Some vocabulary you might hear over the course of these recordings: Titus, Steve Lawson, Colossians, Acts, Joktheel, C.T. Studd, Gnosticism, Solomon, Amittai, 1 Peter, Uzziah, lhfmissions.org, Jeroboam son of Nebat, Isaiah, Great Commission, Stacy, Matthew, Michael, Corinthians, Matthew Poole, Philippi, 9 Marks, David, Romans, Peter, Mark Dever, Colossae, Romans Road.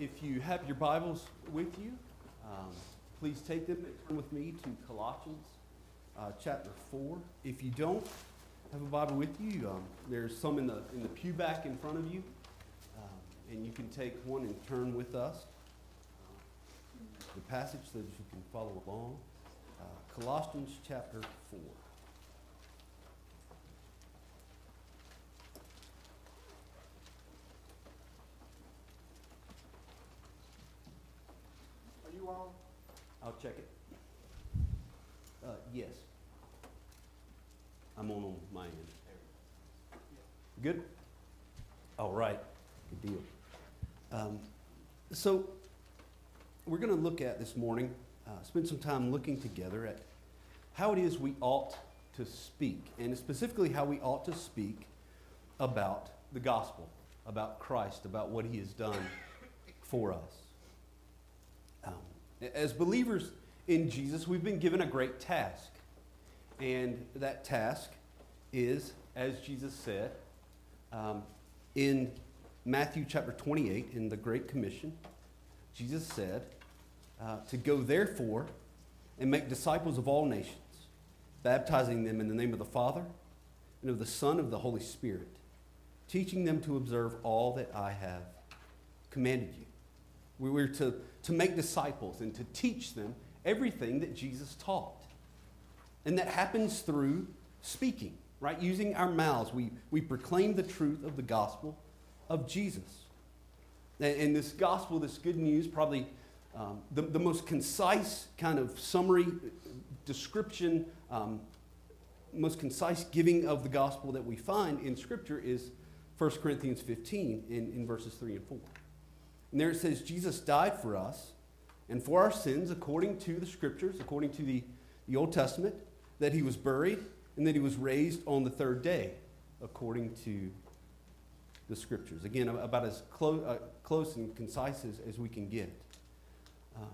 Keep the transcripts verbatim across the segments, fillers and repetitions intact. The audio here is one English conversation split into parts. If you have your Bibles with you, um, please take them and turn with me to Colossians uh, chapter four. If you don't have a Bible with you, um, there's some in the in the pew back in front of you, um, and you can take one and turn with us uh, the passage so that you can follow along. Uh, Colossians chapter four. I'll check it. Uh, yes. I'm on, on my end. Good? All right. Good deal. Um, so we're going to look at this morning, uh, spend some time looking together at how it is we ought to speak, and specifically how we ought to speak about the gospel, about Christ, about what he has done for us. Um, As believers in Jesus, we've been given a great task. And that task is, as Jesus said, um, in Matthew chapter twenty-eight, in the Great Commission, Jesus said, uh, to go therefore and make disciples of all nations, baptizing them in the name of the Father and of the Son and of the Holy Spirit, teaching them to observe all that I have commanded you. We were to, to make disciples and to teach them everything that Jesus taught. And that happens through speaking, right? Using our mouths, we, we proclaim the truth of the gospel of Jesus. And, and this gospel, this good news, probably um, the, the most concise kind of summary, description, um, most concise giving of the gospel that we find in Scripture is First Corinthians fifteen in, in verses three and four. And there it says, Jesus died for us and for our sins according to the Scriptures, according to the, the Old Testament, that he was buried and that he was raised on the third day according to the Scriptures. Again, about as clo- uh, close and concise as, as we can get. Um,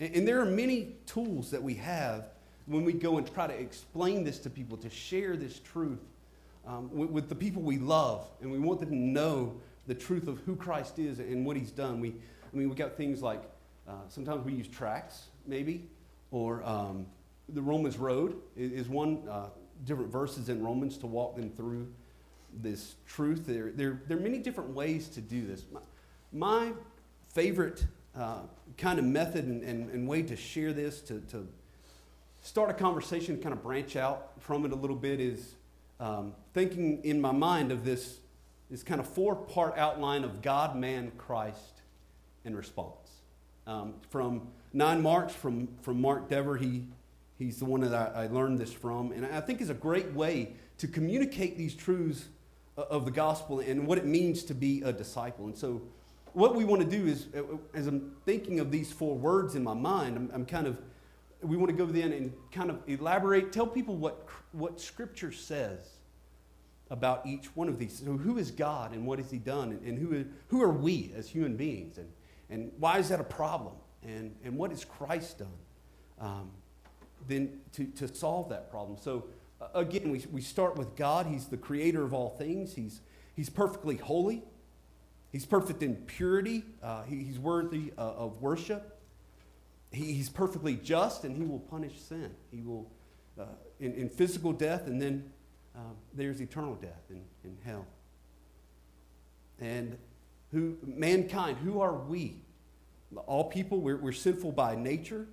and, and there are many tools that we have when we go and try to explain this to people, to share this truth um, with, with the people we love, and we want them to know the truth of who Christ is and what he's done. We, I mean, we got things like, uh, sometimes we use tracts, maybe, or um, the Romans Road is, is one, uh, different verses in Romans to walk them through this truth. There, there, there are many different ways to do this. My, my favorite uh, kind of method and, and, and way to share this, to, to start a conversation, kind of branch out from it a little bit, is um, thinking in my mind of this This kind of four-part outline of God, man, Christ, and response. Um, from nine Marks, from, from Mark Dever, he, he's the one that I, I learned this from. And I think is a great way to communicate these truths of the gospel and what it means to be a disciple. And so what we want to do is, as I'm thinking of these four words in my mind, I'm, I'm kind of, we want to go then and kind of elaborate, tell people what what Scripture says about each one of these. So who is God and what has he done? And, and who, is, who are we as human beings? And, and why is that a problem? And, and what has Christ done um, then to, to solve that problem? So uh, again, we, we start with God. He's the creator of all things. He's, he's perfectly holy. He's perfect in purity. Uh, he, he's worthy uh, of worship. He, he's perfectly just, and he will punish sin. He will, uh, in, in physical death, and then Um, there's eternal death in, in hell. And who mankind, who are we? All people, we're, we're sinful by nature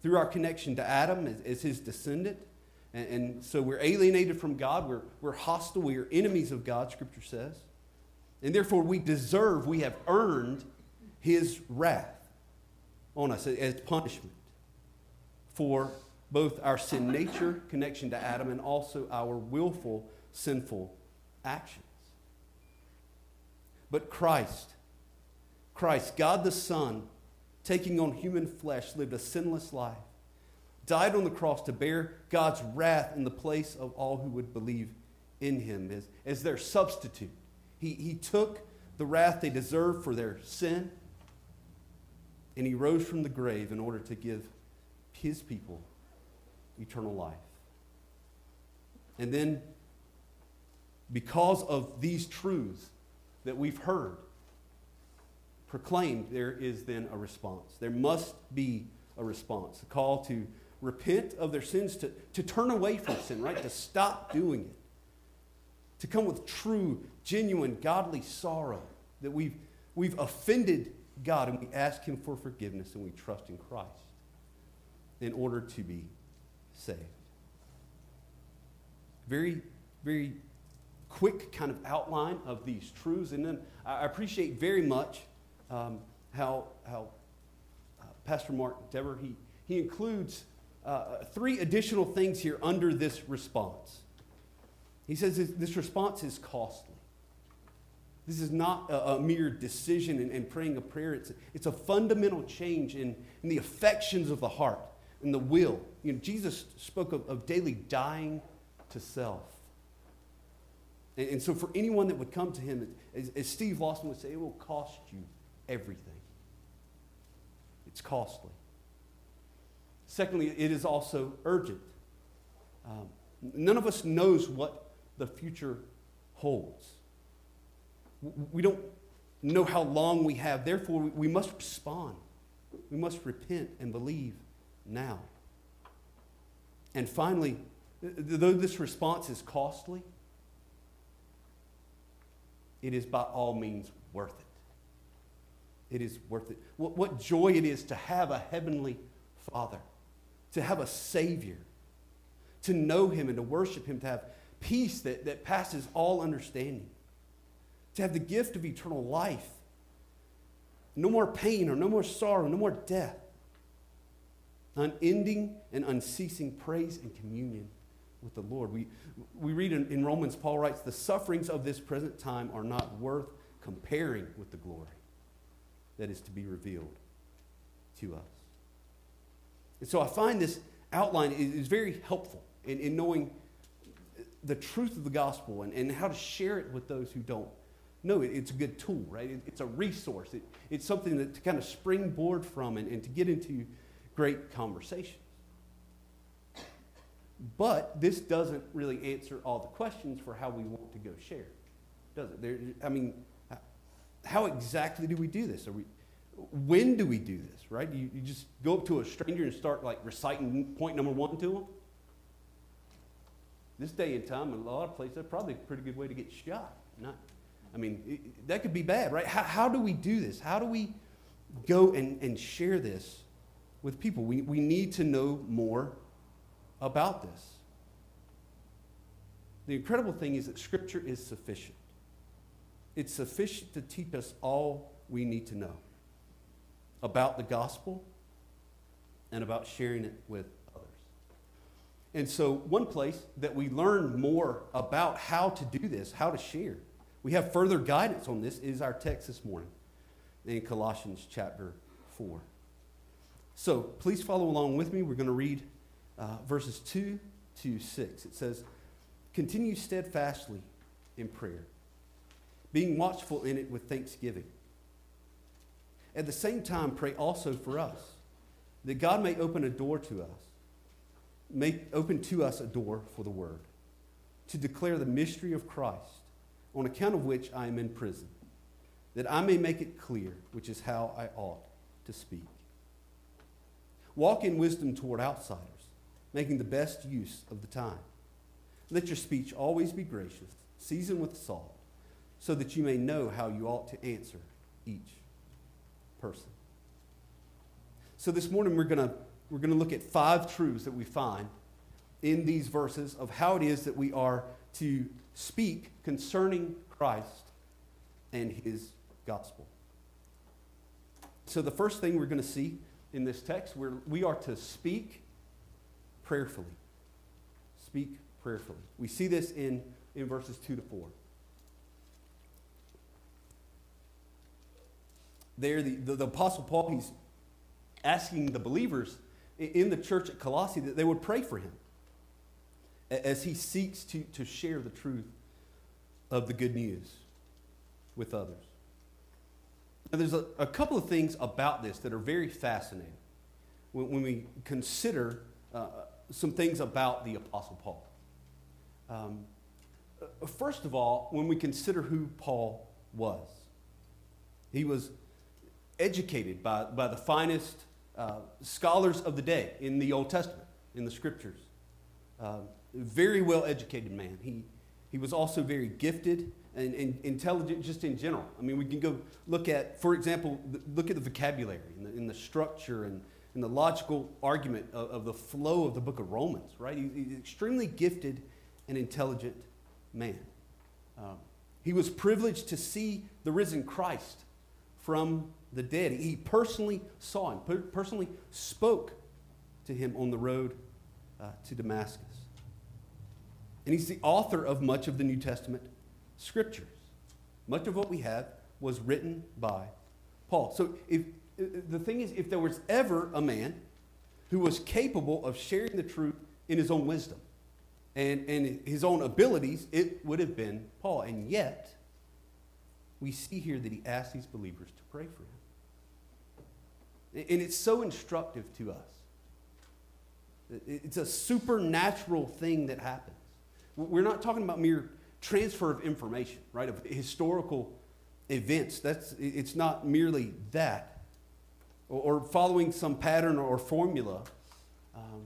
through our connection to Adam as, as his descendant. And, and so we're alienated from God. We're, we're hostile. We are enemies of God, Scripture says. And therefore we deserve, we have earned his wrath on us as punishment for both our sin nature, connection to Adam, and also our willful, sinful actions. But Christ, Christ, God the Son, taking on human flesh, lived a sinless life, died on the cross to bear God's wrath in the place of all who would believe in him as, as their substitute. He, he took the wrath they deserved for their sin, and he rose from the grave in order to give his people eternal life. And then, because of these truths that we've heard, proclaimed, there is then a response. There must be a response. The call to repent of their sins, to, to turn away from sin, right? To stop doing it. To come with true, genuine, godly sorrow that we've, we've offended God, and we ask Him for forgiveness, and we trust in Christ in order to be saved. Very, very quick kind of outline of these truths. And then I appreciate very much um, how, how uh, Pastor Mark Dever, he, he includes uh, three additional things here under this response. He says this, this response is costly. This is not a, a mere decision and, and praying a prayer. It's, it's a fundamental change in, in the affections of the heart and the will. You know, Jesus spoke of, of daily dying to self. And, and so for anyone that would come to him, as, as Steve Lawson would say, it will cost you everything. It's costly. Secondly, it is also urgent. Um, none of us knows what the future holds. We don't know how long we have. Therefore, we must respond. We must repent and believe now. And finally, though this response is costly, it is by all means worth it. It is worth it. What, what joy it is to have a heavenly Father, to have a Savior, to know Him and to worship Him, to have peace that, that passes all understanding, to have the gift of eternal life. No more pain or no more sorrow, no more death. Unending and unceasing praise and communion with the Lord. We, we read in, in Romans, Paul writes, the sufferings of this present time are not worth comparing with the glory that is to be revealed to us. And so I find this outline is, is very helpful in, in knowing the truth of the gospel and, and how to share it with those who don't. No, it, it's a good tool, right? It, it's a resource. It, it's something that to kind of springboard from and, and to get into great conversations. But this doesn't really answer all the questions for how we want to go share, does it? There, I mean, how exactly do we do this? Are we, when do we do this, right? You, you just go up to a stranger and start like reciting point number one to them? This day and time, in a lot of places, that's probably a pretty good way to get shot. Not, I mean, it, that could be bad, right? How, how do we do this? How do we go and, and share this with people? We, we need to know more about this. The incredible thing is that Scripture is sufficient. It's sufficient to teach us all we need to know about the gospel and about sharing it with others. And so one place that we learn more about how to do this, how to share, we have further guidance on this, is our text this morning in Colossians chapter four. So please follow along with me. We're going to read uh, verses two to six. It says, continue steadfastly in prayer, being watchful in it with thanksgiving. At the same time, pray also for us, that God may open a door to us, may open to us a door for the word, to declare the mystery of Christ, on account of which I am in prison, that I may make it clear, which is how I ought to speak. Walk in wisdom toward outsiders, making the best use of the time. Let your speech always be gracious, seasoned with salt, so that you may know how you ought to answer each person. So this morning we're going to we're going to look at five truths that we find in these verses of how it is that we are to speak concerning Christ and His gospel. So the first thing we're going to see in this text, we're, we are to speak prayerfully. Speak prayerfully. We see this in, in verses two to four. There, the, the, the Apostle Paul, he's asking the believers in the church at Colossae that they would pray for him as he seeks to, to share the truth of the good news with others. Now, there's a, a couple of things about this that are very fascinating when, when we consider uh, some things about the Apostle Paul. Um, first of all, when we consider who Paul was, he was educated by, by the finest uh, scholars of the day in the Old Testament, in the Scriptures. Uh, very well-educated man. He he was also very gifted and, and intelligent just in general. I mean, we can go look at, for example, look at the vocabulary and the, and the structure and, and the logical argument of, of the flow of the book of Romans, right? He, he's an extremely gifted and intelligent man. Um, he was privileged to see the risen Christ from the dead. He personally saw him, personally spoke to him on the road uh, to Damascus. And he's the author of much of the New Testament scriptures. Much of what we have was written by Paul. So if, the thing is, if there was ever a man who was capable of sharing the truth in his own wisdom and, and his own abilities, it would have been Paul. And yet, we see here that he asked these believers to pray for him. And it's so instructive to us. It's a supernatural thing that happens. We're not talking about mere transfer of information, right, of historical events. That's, it's not merely that, or, or following some pattern or formula um,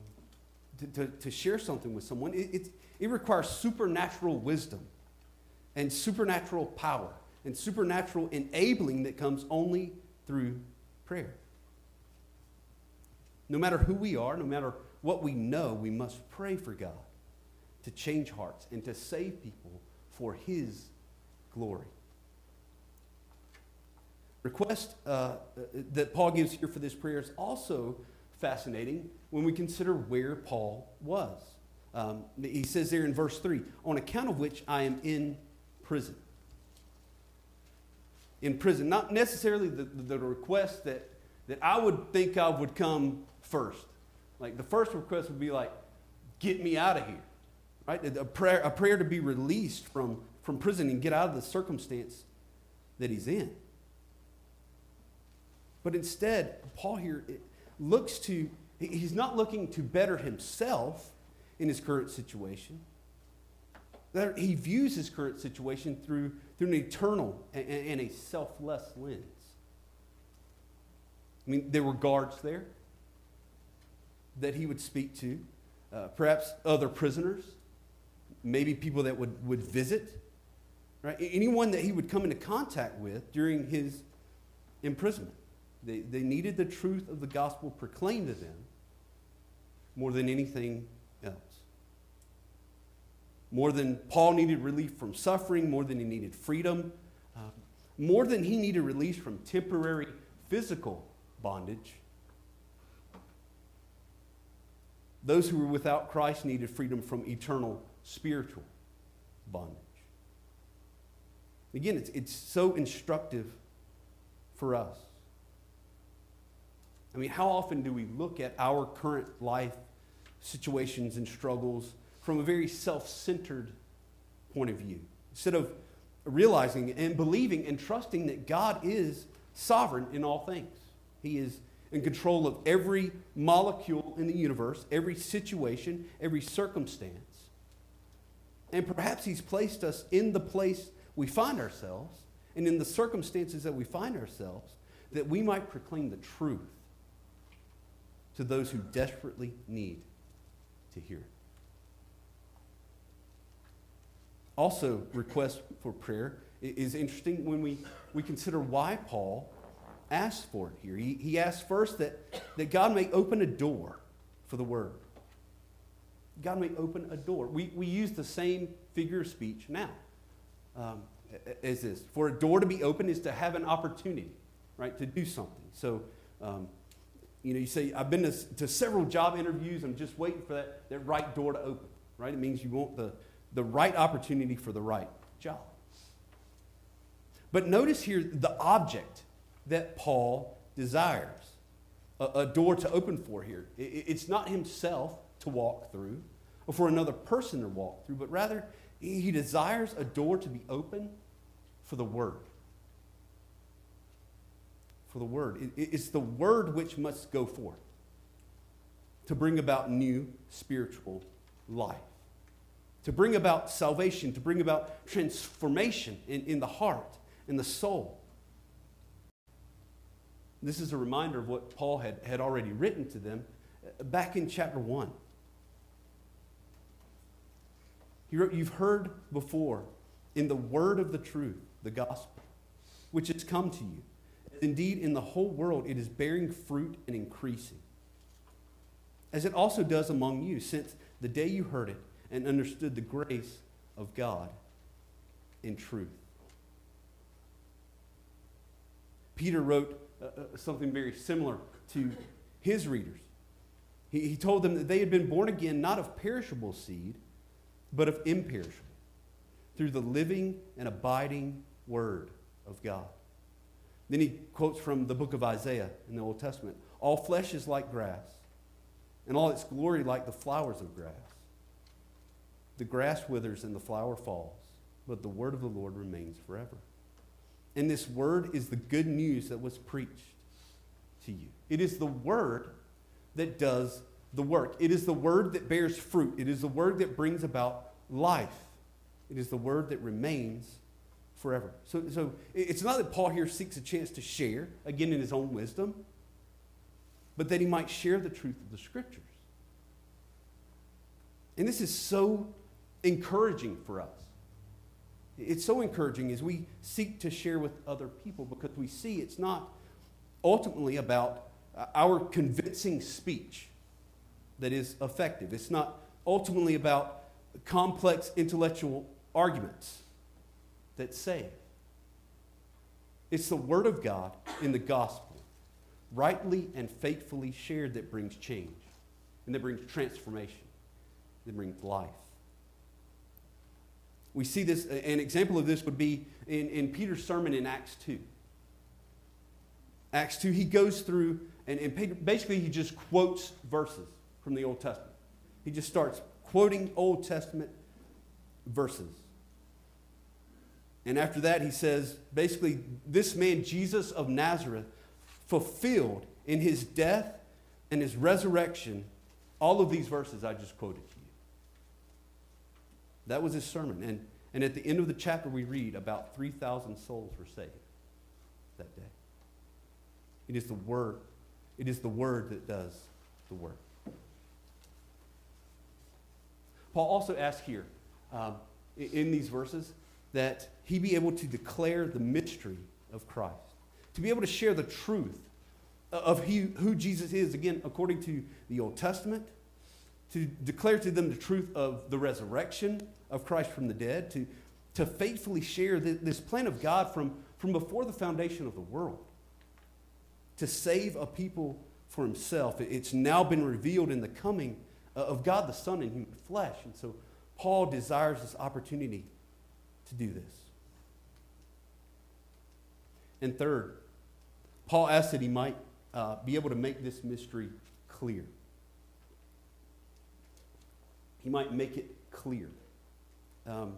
to, to, to share something with someone. It, it, it requires supernatural wisdom and supernatural power and supernatural enabling that comes only through prayer. No matter who we are, no matter what we know, we must pray for God to change hearts and to save people for his glory. Request uh, that Paul gives here for this prayer is also fascinating when we consider where Paul was. Um, he says there in verse three, on account of which I am in prison. In prison, not necessarily the, the request that, that I would think of would come first. Like the first request would be like, get me out of here. Right? A prayer, a prayer to be released from, from prison and get out of the circumstance that he's in. But instead, Paul here looks to, he's not looking to better himself in his current situation. He views his current situation through, through an eternal and, and a selfless lens. I mean, there were guards there that he would speak to, uh, perhaps other prisoners. Maybe people that would, would visit, right? Anyone that he would come into contact with during his imprisonment. They, they needed the truth of the gospel proclaimed to them more than anything else. More than Paul needed relief from suffering, more than he needed freedom, uh, more than he needed release from temporary physical bondage. Those who were without Christ needed freedom from eternal spiritual bondage. Again, it's, it's so instructive for us. I mean, how often do we look at our current life situations and struggles from a very self-centered point of view, instead of realizing and believing and trusting that God is sovereign in all things? He is in control of every molecule in the universe, every situation, every circumstance. And perhaps he's placed us in the place we find ourselves and in the circumstances that we find ourselves, that we might proclaim the truth to those who desperately need to hear it. Also, request for prayer is interesting when we, we consider why Paul asked for it here. He, he asked first that, that God may open a door for the word. God may open a door. We, we use the same figure of speech now um, as this. For a door to be open is to have an opportunity, right, to do something. So, um, you know, you say, I've been to, to several job interviews. I'm just waiting for that, that right door to open, right? It means you want the, the right opportunity for the right job. But notice here the object that Paul desires, a, a door to open for here. It, it's not himself to walk through, or for another person to walk through, but rather he desires a door to be open for the word. For the word. It, it's the word which must go forth to bring about new spiritual life, to bring about salvation, to bring about transformation in, in the heart, in the soul. This is a reminder of what Paul had, had already written to them back in chapter one. He wrote, "You've heard before in the word of the truth, the gospel, which has come to you. Indeed, in the whole world it is bearing fruit and increasing, as it also does among you, since the day you heard it and understood the grace of God in truth." Peter wrote uh, something very similar to his readers. He, he told them that they had been born again, not of perishable seed, but of imperishable, through the living and abiding word of God. Then he quotes from the book of Isaiah in the Old Testament. "All flesh is like grass, and all its glory like the flowers of grass. The grass withers and the flower falls, but the word of the Lord remains forever." And this word is the good news that was preached to you. It is the word that does the work. It is the word that bears fruit. It is the word that brings about life. It is the word that remains forever. So, so it's not that Paul here seeks a chance to share, again in his own wisdom, but that he might share the truth of the Scriptures. And this is so encouraging for us. It's so encouraging as we seek to share with other people, because we see it's not ultimately about our convincing speech that is effective. It's not ultimately about complex intellectual arguments that save. It's the Word of God in the gospel, rightly and faithfully shared, that brings change and that brings transformation, that brings life. We see this, an example of this would be in, in Peter's sermon in Acts two. Acts two, he goes through, and, and basically he just quotes verses from the Old Testament. He just starts quoting Old Testament verses. And after that, he says, basically, this man, Jesus of Nazareth, fulfilled in his death and his resurrection all of these verses I just quoted to you. That was his sermon. And, and at the end of the chapter, we read about three thousand souls were saved that day. It is the word. It is the word that does the work. Paul also asks here um, in these verses that he be able to declare the mystery of Christ, to be able to share the truth of he, who Jesus is, again, according to the Old Testament, to declare to them the truth of the resurrection of Christ from the dead, to, to faithfully share the, this plan of God from, from before the foundation of the world, to save a people for himself. It's now been revealed in the coming of God the Son in human flesh. And so Paul desires this opportunity to do this. And third, Paul asks that he might uh, be able to make this mystery clear. He might make it clear. Um,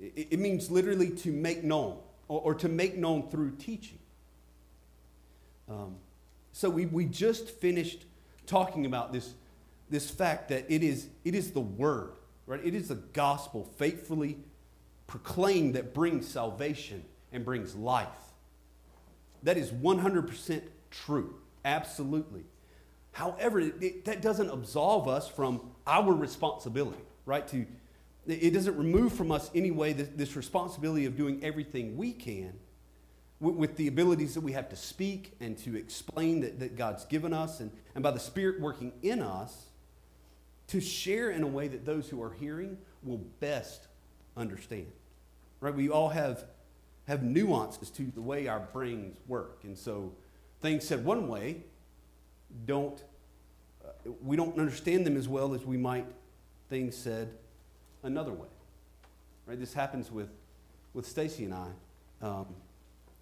it, it means literally to make known, or, or to make known through teaching. Um, so we, we just finished talking about this, this fact that it is, it is the word, right? It is the gospel faithfully proclaimed that brings salvation and brings life. That is one hundred percent true, absolutely. However, it, that doesn't absolve us from our responsibility, right? To, it doesn't remove from us anyway this, this responsibility of doing everything we can with the abilities that we have to speak and to explain that, that God's given us, and, and by the Spirit working in us, to share in a way that those who are hearing will best understand. Right? We all have, have nuances to the way our brains work. And so things said one way, don't uh, we don't understand them as well as we might things said another way. Right? This happens with, with Stacy and I. Um,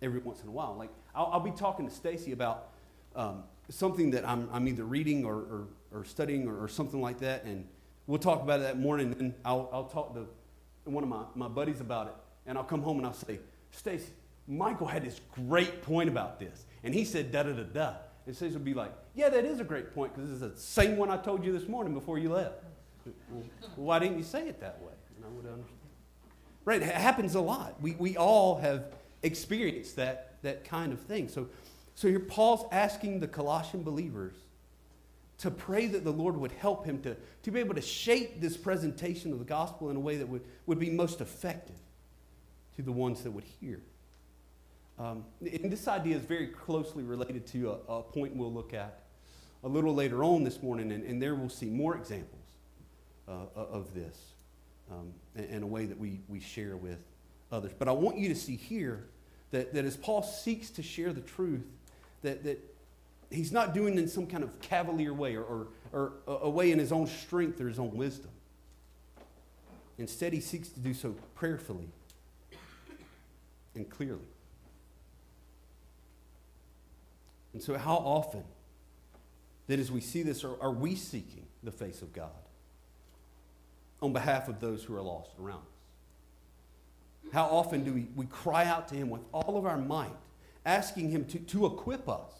Every once in a while, like I'll, I'll be talking to Stacy about um, something that I'm, I'm either reading or, or, or studying or, or something like that, and we'll talk about it that morning. And I'll, I'll talk to one of my, my buddies about it, and I'll come home and I'll say, "Stacy, Michael had this great point about this, and he said da da da da." And Stacy will be like, "Yeah, that is a great point, because it's the same one I told you this morning before you left. Well, why didn't you say it that way?" And I would understand. Right? It happens a lot. We we all have experienced that that kind of thing. So, So here Paul's asking the Colossian believers to pray that the Lord would help him to, to be able to shape this presentation of the gospel in a way that would, would be most effective to the ones that would hear. Um, and this idea is very closely related to a, a point we'll look at a little later on this morning, and, and there we'll see more examples uh, of this um, in a way that we, we share with others. But I want you to see here that, that as Paul seeks to share the truth, that, that he's not doing it in some kind of cavalier way or, or, or a way in his own strength or his own wisdom. Instead, he seeks to do so prayerfully and clearly. And so how often that as we see this, are, are we seeking the face of God on behalf of those who are lost around us? How often do we, we cry out to him with all of our might, asking him to, to equip us,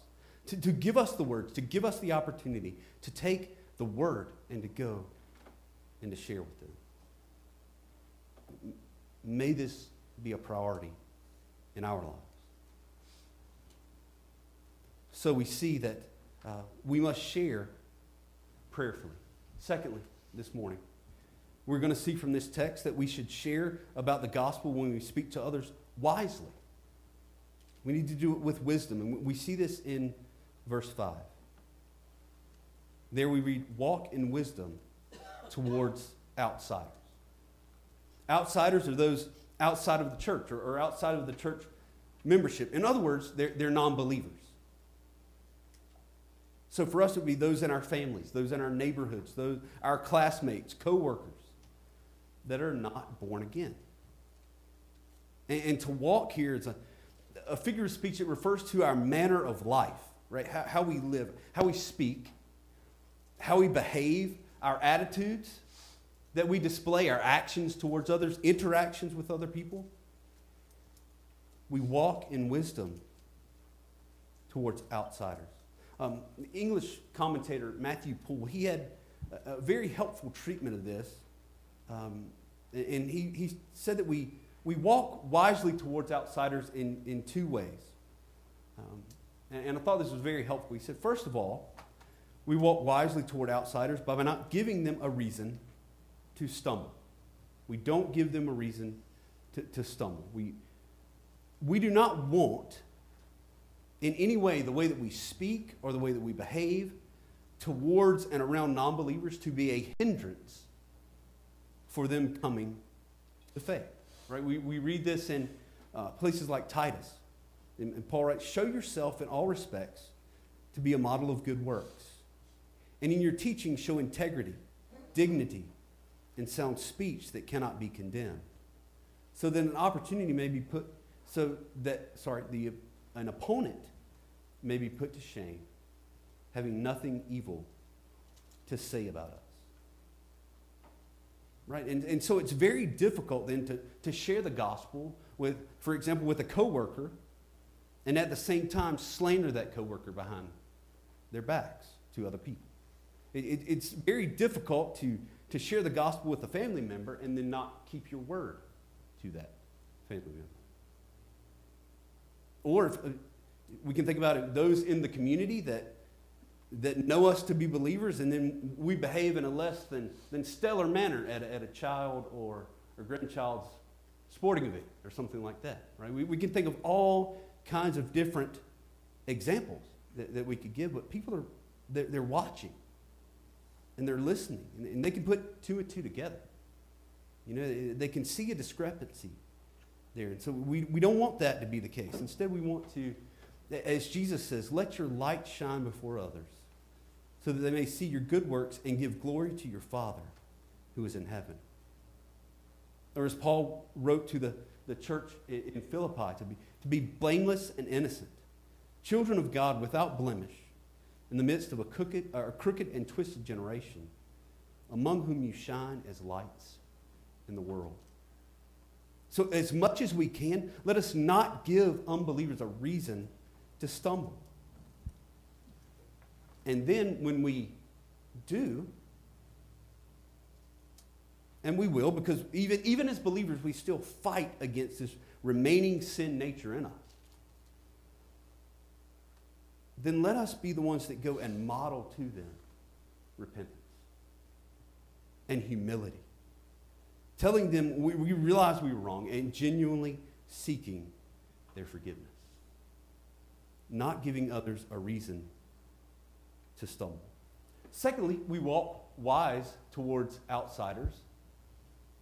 to, to give us the words, to give us the opportunity to take the word and to go and to share with them? May this be a priority in our lives. So we see that uh, we must share prayerfully. Secondly, this morning, we're going to see from this text that we should share about the gospel when we speak to others wisely. We need to do it with wisdom. And we see this in verse five. There we read, walk in wisdom towards outsiders. Outsiders are those outside of the church or, or outside of the church membership. In other words, they're, they're non-believers. So for us, it would be those in our families, those in our neighborhoods, those our classmates, co-workers that are not born again. And, and to walk here is a, a figure of speech that refers to our manner of life, right? How, how we live, how we speak, how we behave, our attitudes that we display, our actions towards others, interactions with other people. We walk in wisdom towards outsiders. Um, English commentator Matthew Poole, he had a, a very helpful treatment of this. Um, and he, he said that we, we walk wisely towards outsiders in, in two ways. Um, and, and I thought this was very helpful. He said, first of all, we walk wisely toward outsiders by not giving them a reason to stumble. We don't give them a reason to, to stumble. We, we do not want in any way, the way that we speak or the way that we behave towards and around non-believers to be a hindrance for them coming to faith, right? We, we read this in uh, places like Titus. And, and Paul writes, show yourself in all respects to be a model of good works. And in your teaching, show integrity, dignity, and sound speech that cannot be condemned. So that an opportunity may be put, so that, sorry, the an opponent may be put to shame, having nothing evil to say about us. Right? And, and so it's very difficult then to, to share the gospel with, for example, with a coworker, and at the same time slander that coworker behind their backs to other people. It, it, it's very difficult to, to share the gospel with a family member and then not keep your word to that family member. Or if, uh, we can think about it, those in the community that, that know us to be believers, and then we behave in a less than, than stellar manner at a, at a child or, or grandchild's sporting event or something like that. Right? We, we can think of all kinds of different examples that, that we could give, but people are they're, they're watching and they're listening, and, and they can put two and two together. You know, they can see a discrepancy there. And so we, we don't want that to be the case. Instead, we want to, as Jesus says, let your light shine before others so that they may see your good works and give glory to your Father who is in heaven. Or as Paul wrote to the, the church in Philippi, to be, to be blameless and innocent, children of God without blemish, in the midst of a crooked, or a crooked and twisted generation, among whom you shine as lights in the world. So as much as we can, let us not give unbelievers a reason to stumble. And then when we do, and we will, because even, even as believers, we still fight against this remaining sin nature in us. then let us be the ones that go and model to them repentance and humility. Telling them we, we realize we were wrong and genuinely seeking their forgiveness. Not giving others a reason to stumble. Secondly, we walk wise towards outsiders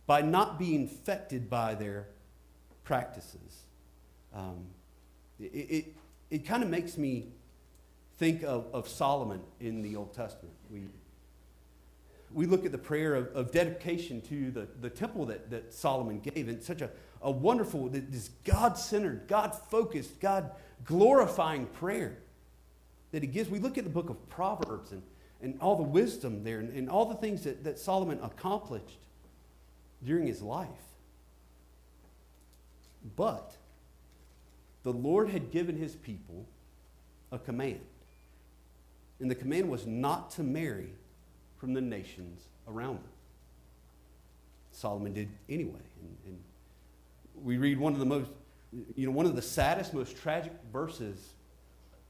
by not being infected by their practices. Um, it it, it kind of makes me think of, of Solomon in the Old Testament. We we look at the prayer of, of dedication to the, the temple that, that Solomon gave. And it's such a, a wonderful, this God-centered, God-focused, God-glorifying prayer that he gives. We look at the book of Proverbs and, and all the wisdom there and, and all the things that, that Solomon accomplished during his life. But the Lord had given his people a command. And the command was not to marry from the nations around them. Solomon did anyway. And, and we read one of the most, you know, one of the saddest, most tragic verses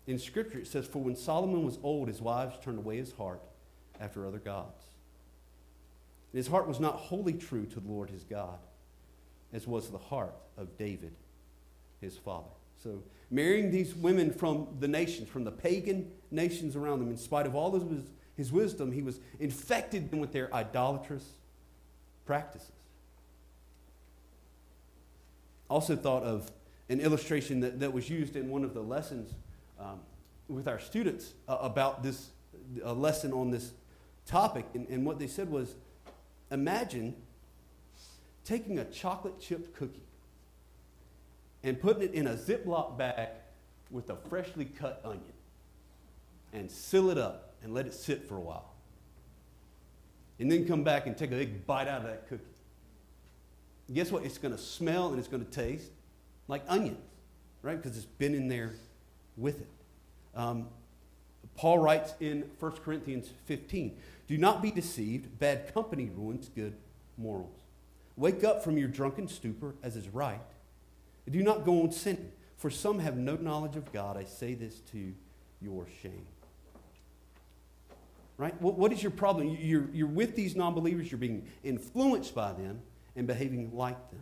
in Scripture. It says, "For when Solomon was old, his wives turned away his heart after other gods. And his heart was not wholly true to the Lord his God, as was the heart of David, his father." So marrying these women from the nations, from the pagan nations around them, in spite of all this was his wisdom, he was infected with their idolatrous practices. Also thought of an illustration that, that was used in one of the lessons um, with our students uh, about this, a lesson on this topic. And, and what they said was, imagine taking a chocolate chip cookie and putting it in a Ziploc bag with a freshly cut onion and seal it up. And let it sit for a while. And then come back and take a big bite out of that cookie. And guess what? It's going to smell and it's going to taste like onions, right? Because it's been in there with it. Um, Paul writes in First Corinthians fifteen, "Do not be deceived. Bad company ruins good morals. Wake up from your drunken stupor, as is right. Do not go on sinning, for some have no knowledge of God. I say this to your shame." Right? What, what is your problem? You're, you're with these non-believers. You're being influenced by them and behaving like them.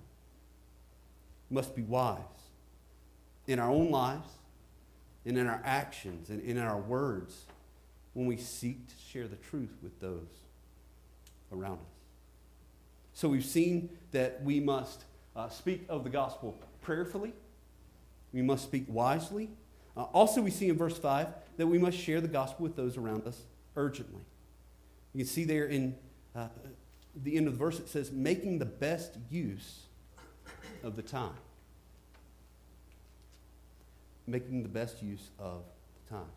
We must be wise in our own lives and in our actions and in our words when we seek to share the truth with those around us. So we've seen that we must uh, speak of the gospel prayerfully. We must speak wisely. Uh, also, we see in verse five that we must share the gospel with those around us urgently. You can see there in uh, the end of the verse, it says, making the best use of the time. Making the best use of the time.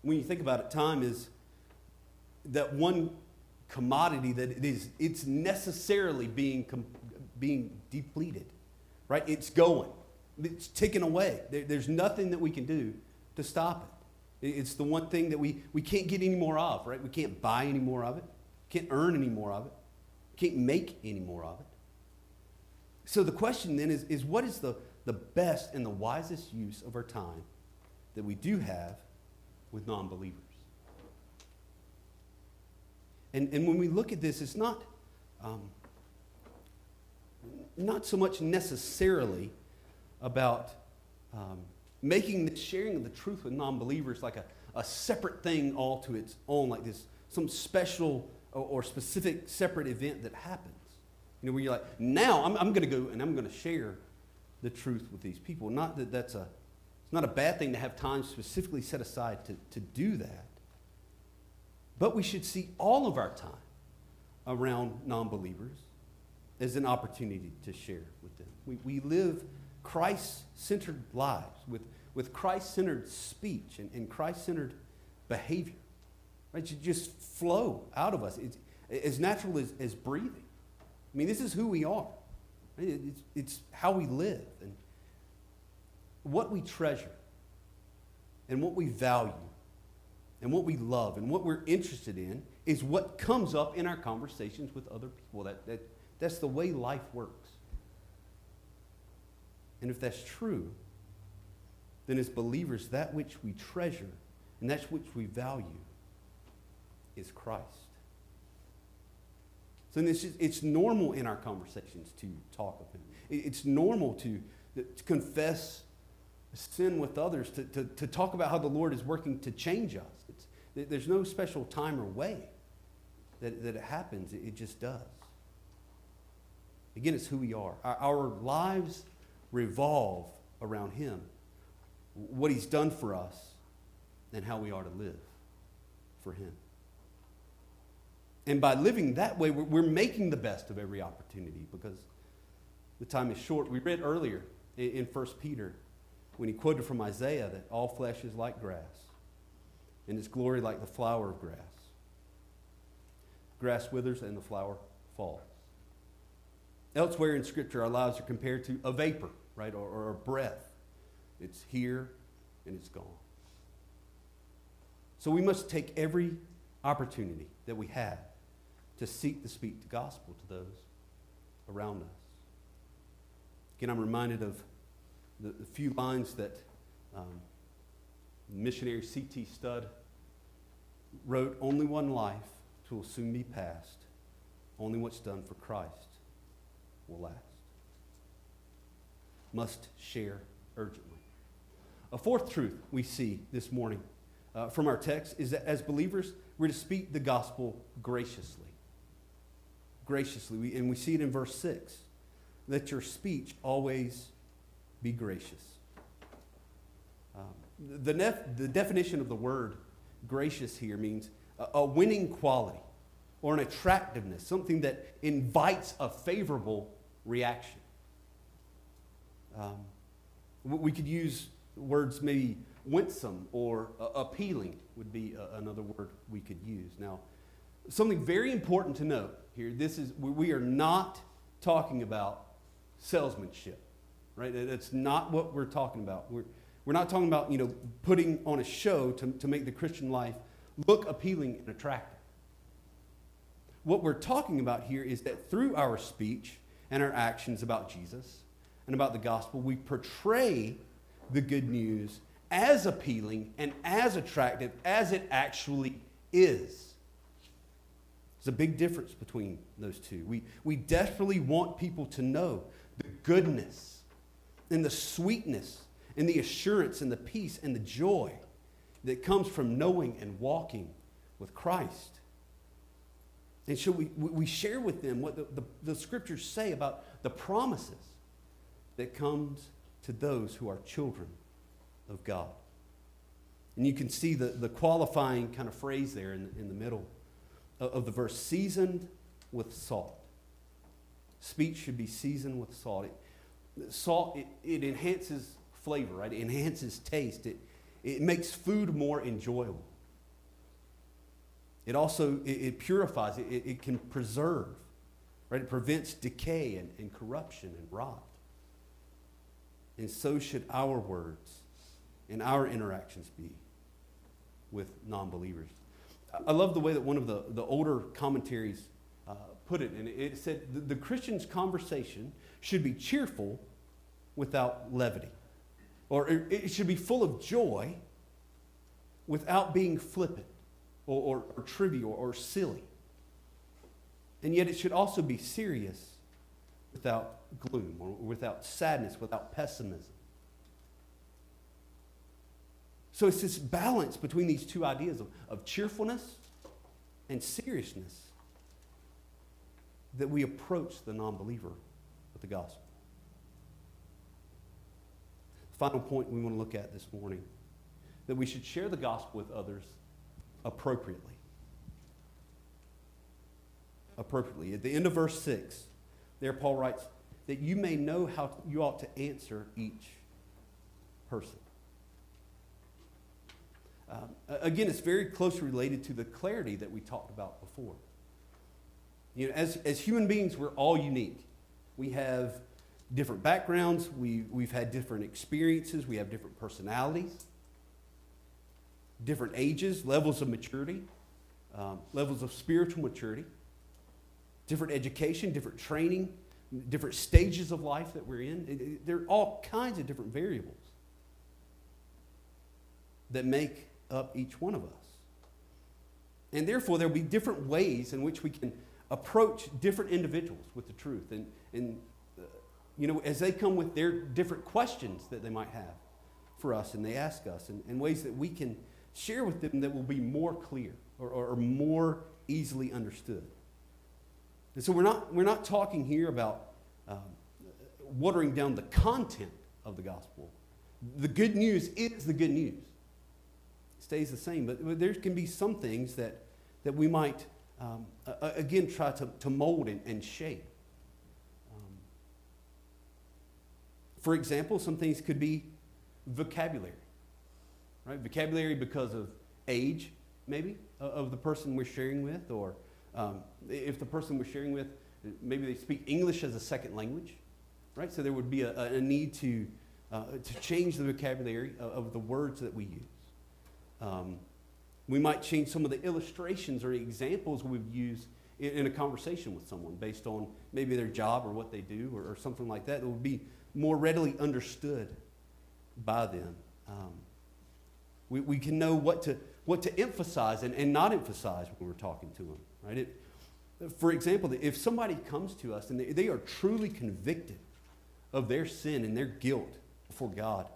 When you think about it, time is that one commodity that it is, it's necessarily being, com- being depleted, right? It's going. It's taken away. There, there's nothing that we can do to stop it. It's the one thing that we, we can't get any more of, right? We can't buy any more of it. Can't earn any more of it. Can't make any more of it. So the question then is, is what is the, the best and the wisest use of our time that we do have with non-believers? And, and when we look at this, it's not, um, not so much necessarily about um, making the sharing of the truth with non-believers like a, a separate thing all to its own, like this some special or, or specific separate event that happens. You know, where you're like, now I'm, I'm going to go and I'm going to share the truth with these people. Not that that's a, it's not a bad thing to have time specifically set aside to, to do that. But we should see all of our time around non-believers as an opportunity to share with them. We, we live Christ-centered lives, with, with Christ-centered speech and, and Christ-centered behavior. Right? It should just flow out of us. It's as natural as, as breathing. I mean, this is who we are. It's, it's how we live and what we treasure and what we value and what we love and what we're interested in is what comes up in our conversations with other people. That, that, that's the way life works. And if that's true, then as believers, that which we treasure and that which we value is Christ. So it's, just, it's normal in our conversations to talk of him. It's normal to, to confess sin with others, to, to, to talk about how the Lord is working to change us. It's, there's no special time or way that, that it happens. It just does. Again, it's who we are. Our, our lives revolve around him, what he's done for us, and how we are to live for him. And by living that way, we're making the best of every opportunity because the time is short. We read earlier in First Peter when he quoted from Isaiah that all flesh is like grass and its glory like the flower of grass. Grass withers and the flower falls. Elsewhere in Scripture, our lives are compared to a vapor, right, or, or a breath. It's here and it's gone. So we must take every opportunity that we have to seek to speak the gospel to those around us. Again, I'm reminded of the, the few lines that um, missionary C T Studd wrote, "Only one life will soon be past. Only what's done for Christ will last." Must share urgently. A fourth truth we see this morning uh, from our text is that as believers, we're to speak the gospel graciously. Graciously. We, and we see it in verse six. Let your speech always be gracious. Um, the, nef- the definition of the word gracious here means a, a winning quality or an attractiveness, something that invites a favorable reaction. Um, we could use words maybe winsome or uh, appealing would be uh, another word we could use. Now, something very important to note here, this is we are not talking about salesmanship, right? That's not what we're talking about. We're, we're not talking about, you know, putting on a show to, to make the Christian life look appealing and attractive. What we're talking about here is that through our speech and our actions about Jesus and about the gospel, we portray the good news as appealing and as attractive as it actually is. There's a big difference between those two. We, we desperately want people to know the goodness and the sweetness and the assurance and the peace and the joy that comes from knowing and walking with Christ. And so we, we share with them what the, the, the Scriptures say about the promises that comes to those who are children of God. And you can see the, the qualifying kind of phrase there in the, in the middle of the verse, seasoned with salt. Speech should be seasoned with salt. It, salt, it, it enhances flavor, right? It enhances taste. It, it makes food more enjoyable. It also, it, it purifies. It, it can preserve, right? It prevents decay and, and corruption and rot. And so should our words and our interactions be with non-believers. I love the way that one of the, the older commentaries uh, put it. And it said, the, the Christian's conversation should be cheerful without levity. Or it, it should be full of joy without being flippant or, or, or trivial or silly. And yet it should also be serious without gloom or without sadness, without pessimism. So it's this balance between these two ideas of, of cheerfulness and seriousness that we approach the non-believer with the gospel. The final point we want to look at this morning, that we should share the gospel with others appropriately. Appropriately. At the end of verse six, there Paul writes, that you may know how you ought to answer each person. Um, again, it's very closely related to the clarity that we talked about before. You know, as, as human beings, we're all unique. We have different backgrounds. We, we've had different experiences. We have different personalities, different ages, levels of maturity, um, levels of spiritual maturity, different education, different training, different stages of life that we're in. It, it, there are all kinds of different variables that make up each one of us. And therefore, there will be different ways in which we can approach different individuals with the truth. And, and uh, you know, as they come with their different questions that they might have for us, and they ask us, and, and ways that we can share with them that will be more clear or, or, or more easily understood. And so we're not, we're not talking here about um, watering down the content of the gospel. The good news is the good news. It stays the same, but there can be some things that, that we might, um, uh, again, try to, to mold and, and shape. Um, for example, some things could be vocabulary, right? Vocabulary because of age, maybe, of the person we're sharing with, or um, if the person we're sharing with, maybe they speak English as a second language, right? So there would be a, a need to uh, to change the vocabulary of, of the words that we use. Um, we might change some of the illustrations or examples we've used in, in a conversation with someone based on maybe their job or what they do, or, or something like that that would be more readily understood by them. Um, we, we can know what to what to emphasize and, and not emphasize when we're talking to them, right? It, for example, if somebody comes to us and they, they are truly convicted of their sin and their guilt before God,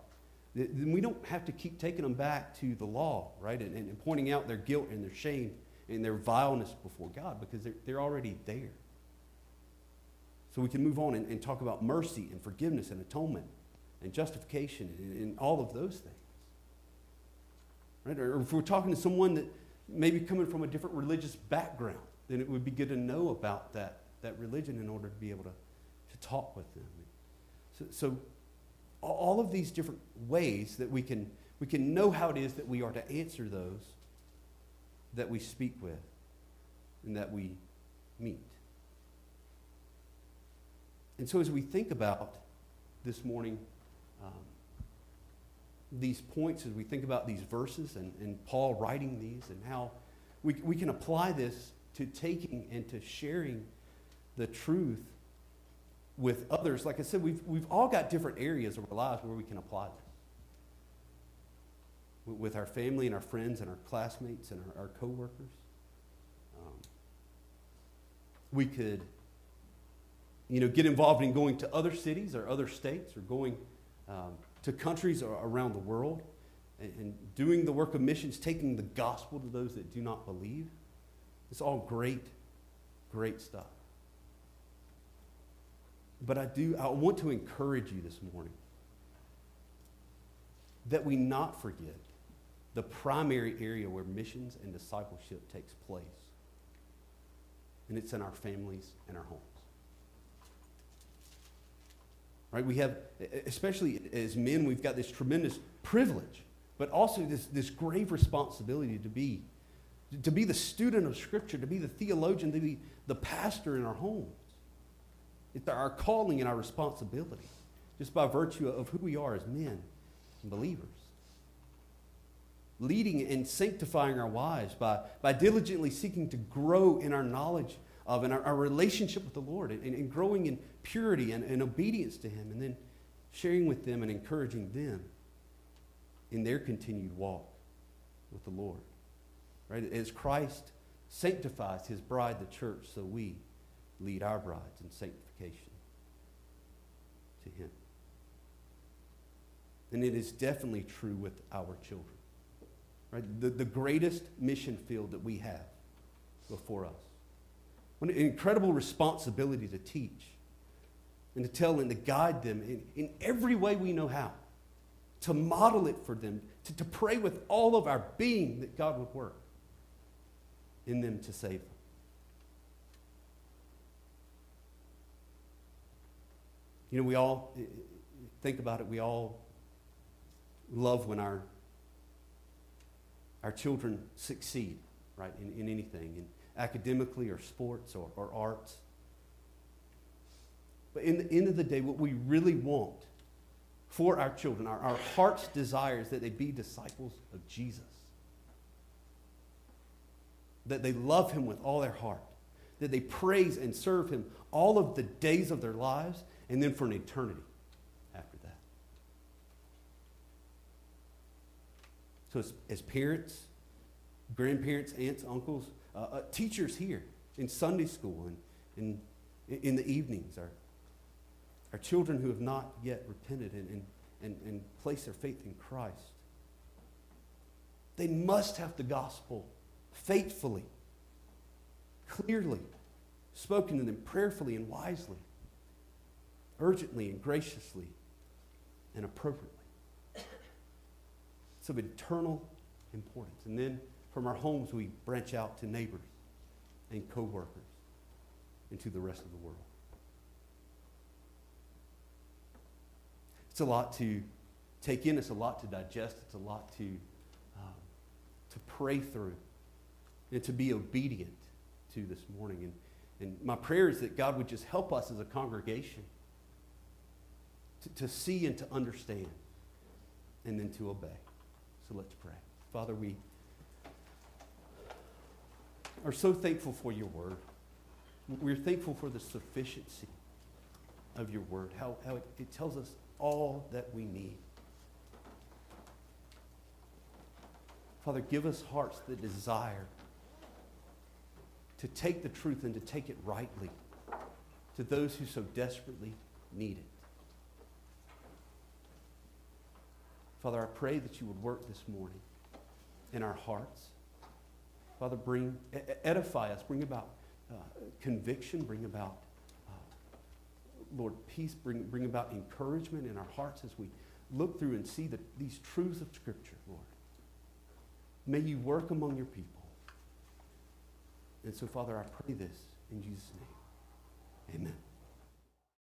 then we don't have to keep taking them back to the law, right? And, and pointing out their guilt and their shame and their vileness before God, because they're, they're already there. So we can move on and, and talk about mercy and forgiveness and atonement and justification and, and all of those things. Right? Or if we're talking to someone that may be coming from a different religious background, then it would be good to know about that, that religion in order to be able to, to talk with them. So, so all of these different ways that we can we can know how it is that we are to answer those that we speak with and that we meet. And so as we think about this morning, um, these points, as we think about these verses and, and Paul writing these, and how we, we can apply this to taking and to sharing the truth with others. Like I said, we've, we've all got different areas of our lives where we can apply this. With our family and our friends and our classmates and our, our coworkers. Um, we could, you know, get involved in going to other cities or other states, or going um, to countries around the world, and, and doing the work of missions, taking the gospel to those that do not believe. It's all great, great stuff. But I do, I want to encourage you this morning that we not forget the primary area where missions and discipleship takes place. And it's in our families and our homes. Right? We have, especially as men, we've got this tremendous privilege, but also this, this grave responsibility to be, to be the student of Scripture, to be the theologian, to be the pastor in our homes. It's our calling and our responsibility, just by virtue of who we are as men and believers. Leading and sanctifying our wives by, by diligently seeking to grow in our knowledge of and our, our relationship with the Lord, and, and growing in purity and, and obedience to Him, and then sharing with them and encouraging them in their continued walk with the Lord. Right? As Christ sanctifies His bride, the church, so we lead our brides in sanctification to Him. And it is definitely true with our children. Right? The, the greatest mission field that we have before us. What an incredible responsibility to teach and to tell and to guide them in, in every way we know how. To model it for them. To, to pray with all of our being that God would work in them to save them. You know, we all, think about it, we all love when our our children succeed, right, in, in anything, in academically or sports or, or arts. But in the end of the day, what we really want for our children, our, our heart's desire, is that they be disciples of Jesus. That they love Him with all their heart. that they praise and serve him all of the days of their lives and then for an eternity after that. So as, as parents, grandparents, aunts, uncles, uh, uh, teachers here in Sunday school and in, in the evenings, our, our children who have not yet repented and, and, and, and placed their faith in Christ, they must have the gospel faithfully, clearly spoken to them, prayerfully and wisely, urgently and graciously and appropriately. It's of eternal importance. And then from our homes we branch out to neighbors and co-workers and to the rest of the world. It's a lot to take in. It's a lot to digest. It's a lot to um, to pray through and to be obedient to this morning. And, and my prayer is that God would just help us as a congregation to, to see and to understand and then to obey. So let's pray. Father, we are so thankful for your word. We're thankful for the sufficiency of your word, how, how it, it tells us all that we need. Father, give us hearts that desire to take the truth and to take it rightly to those who so desperately need it. Father, I pray that you would work this morning in our hearts. Father, bring, edify us, bring about uh, conviction, bring about, uh, Lord, peace, bring, bring about encouragement in our hearts as we look through and see the, these truths of Scripture, Lord. May you work among your people. And so, Father, I pray this in Jesus' name. Amen.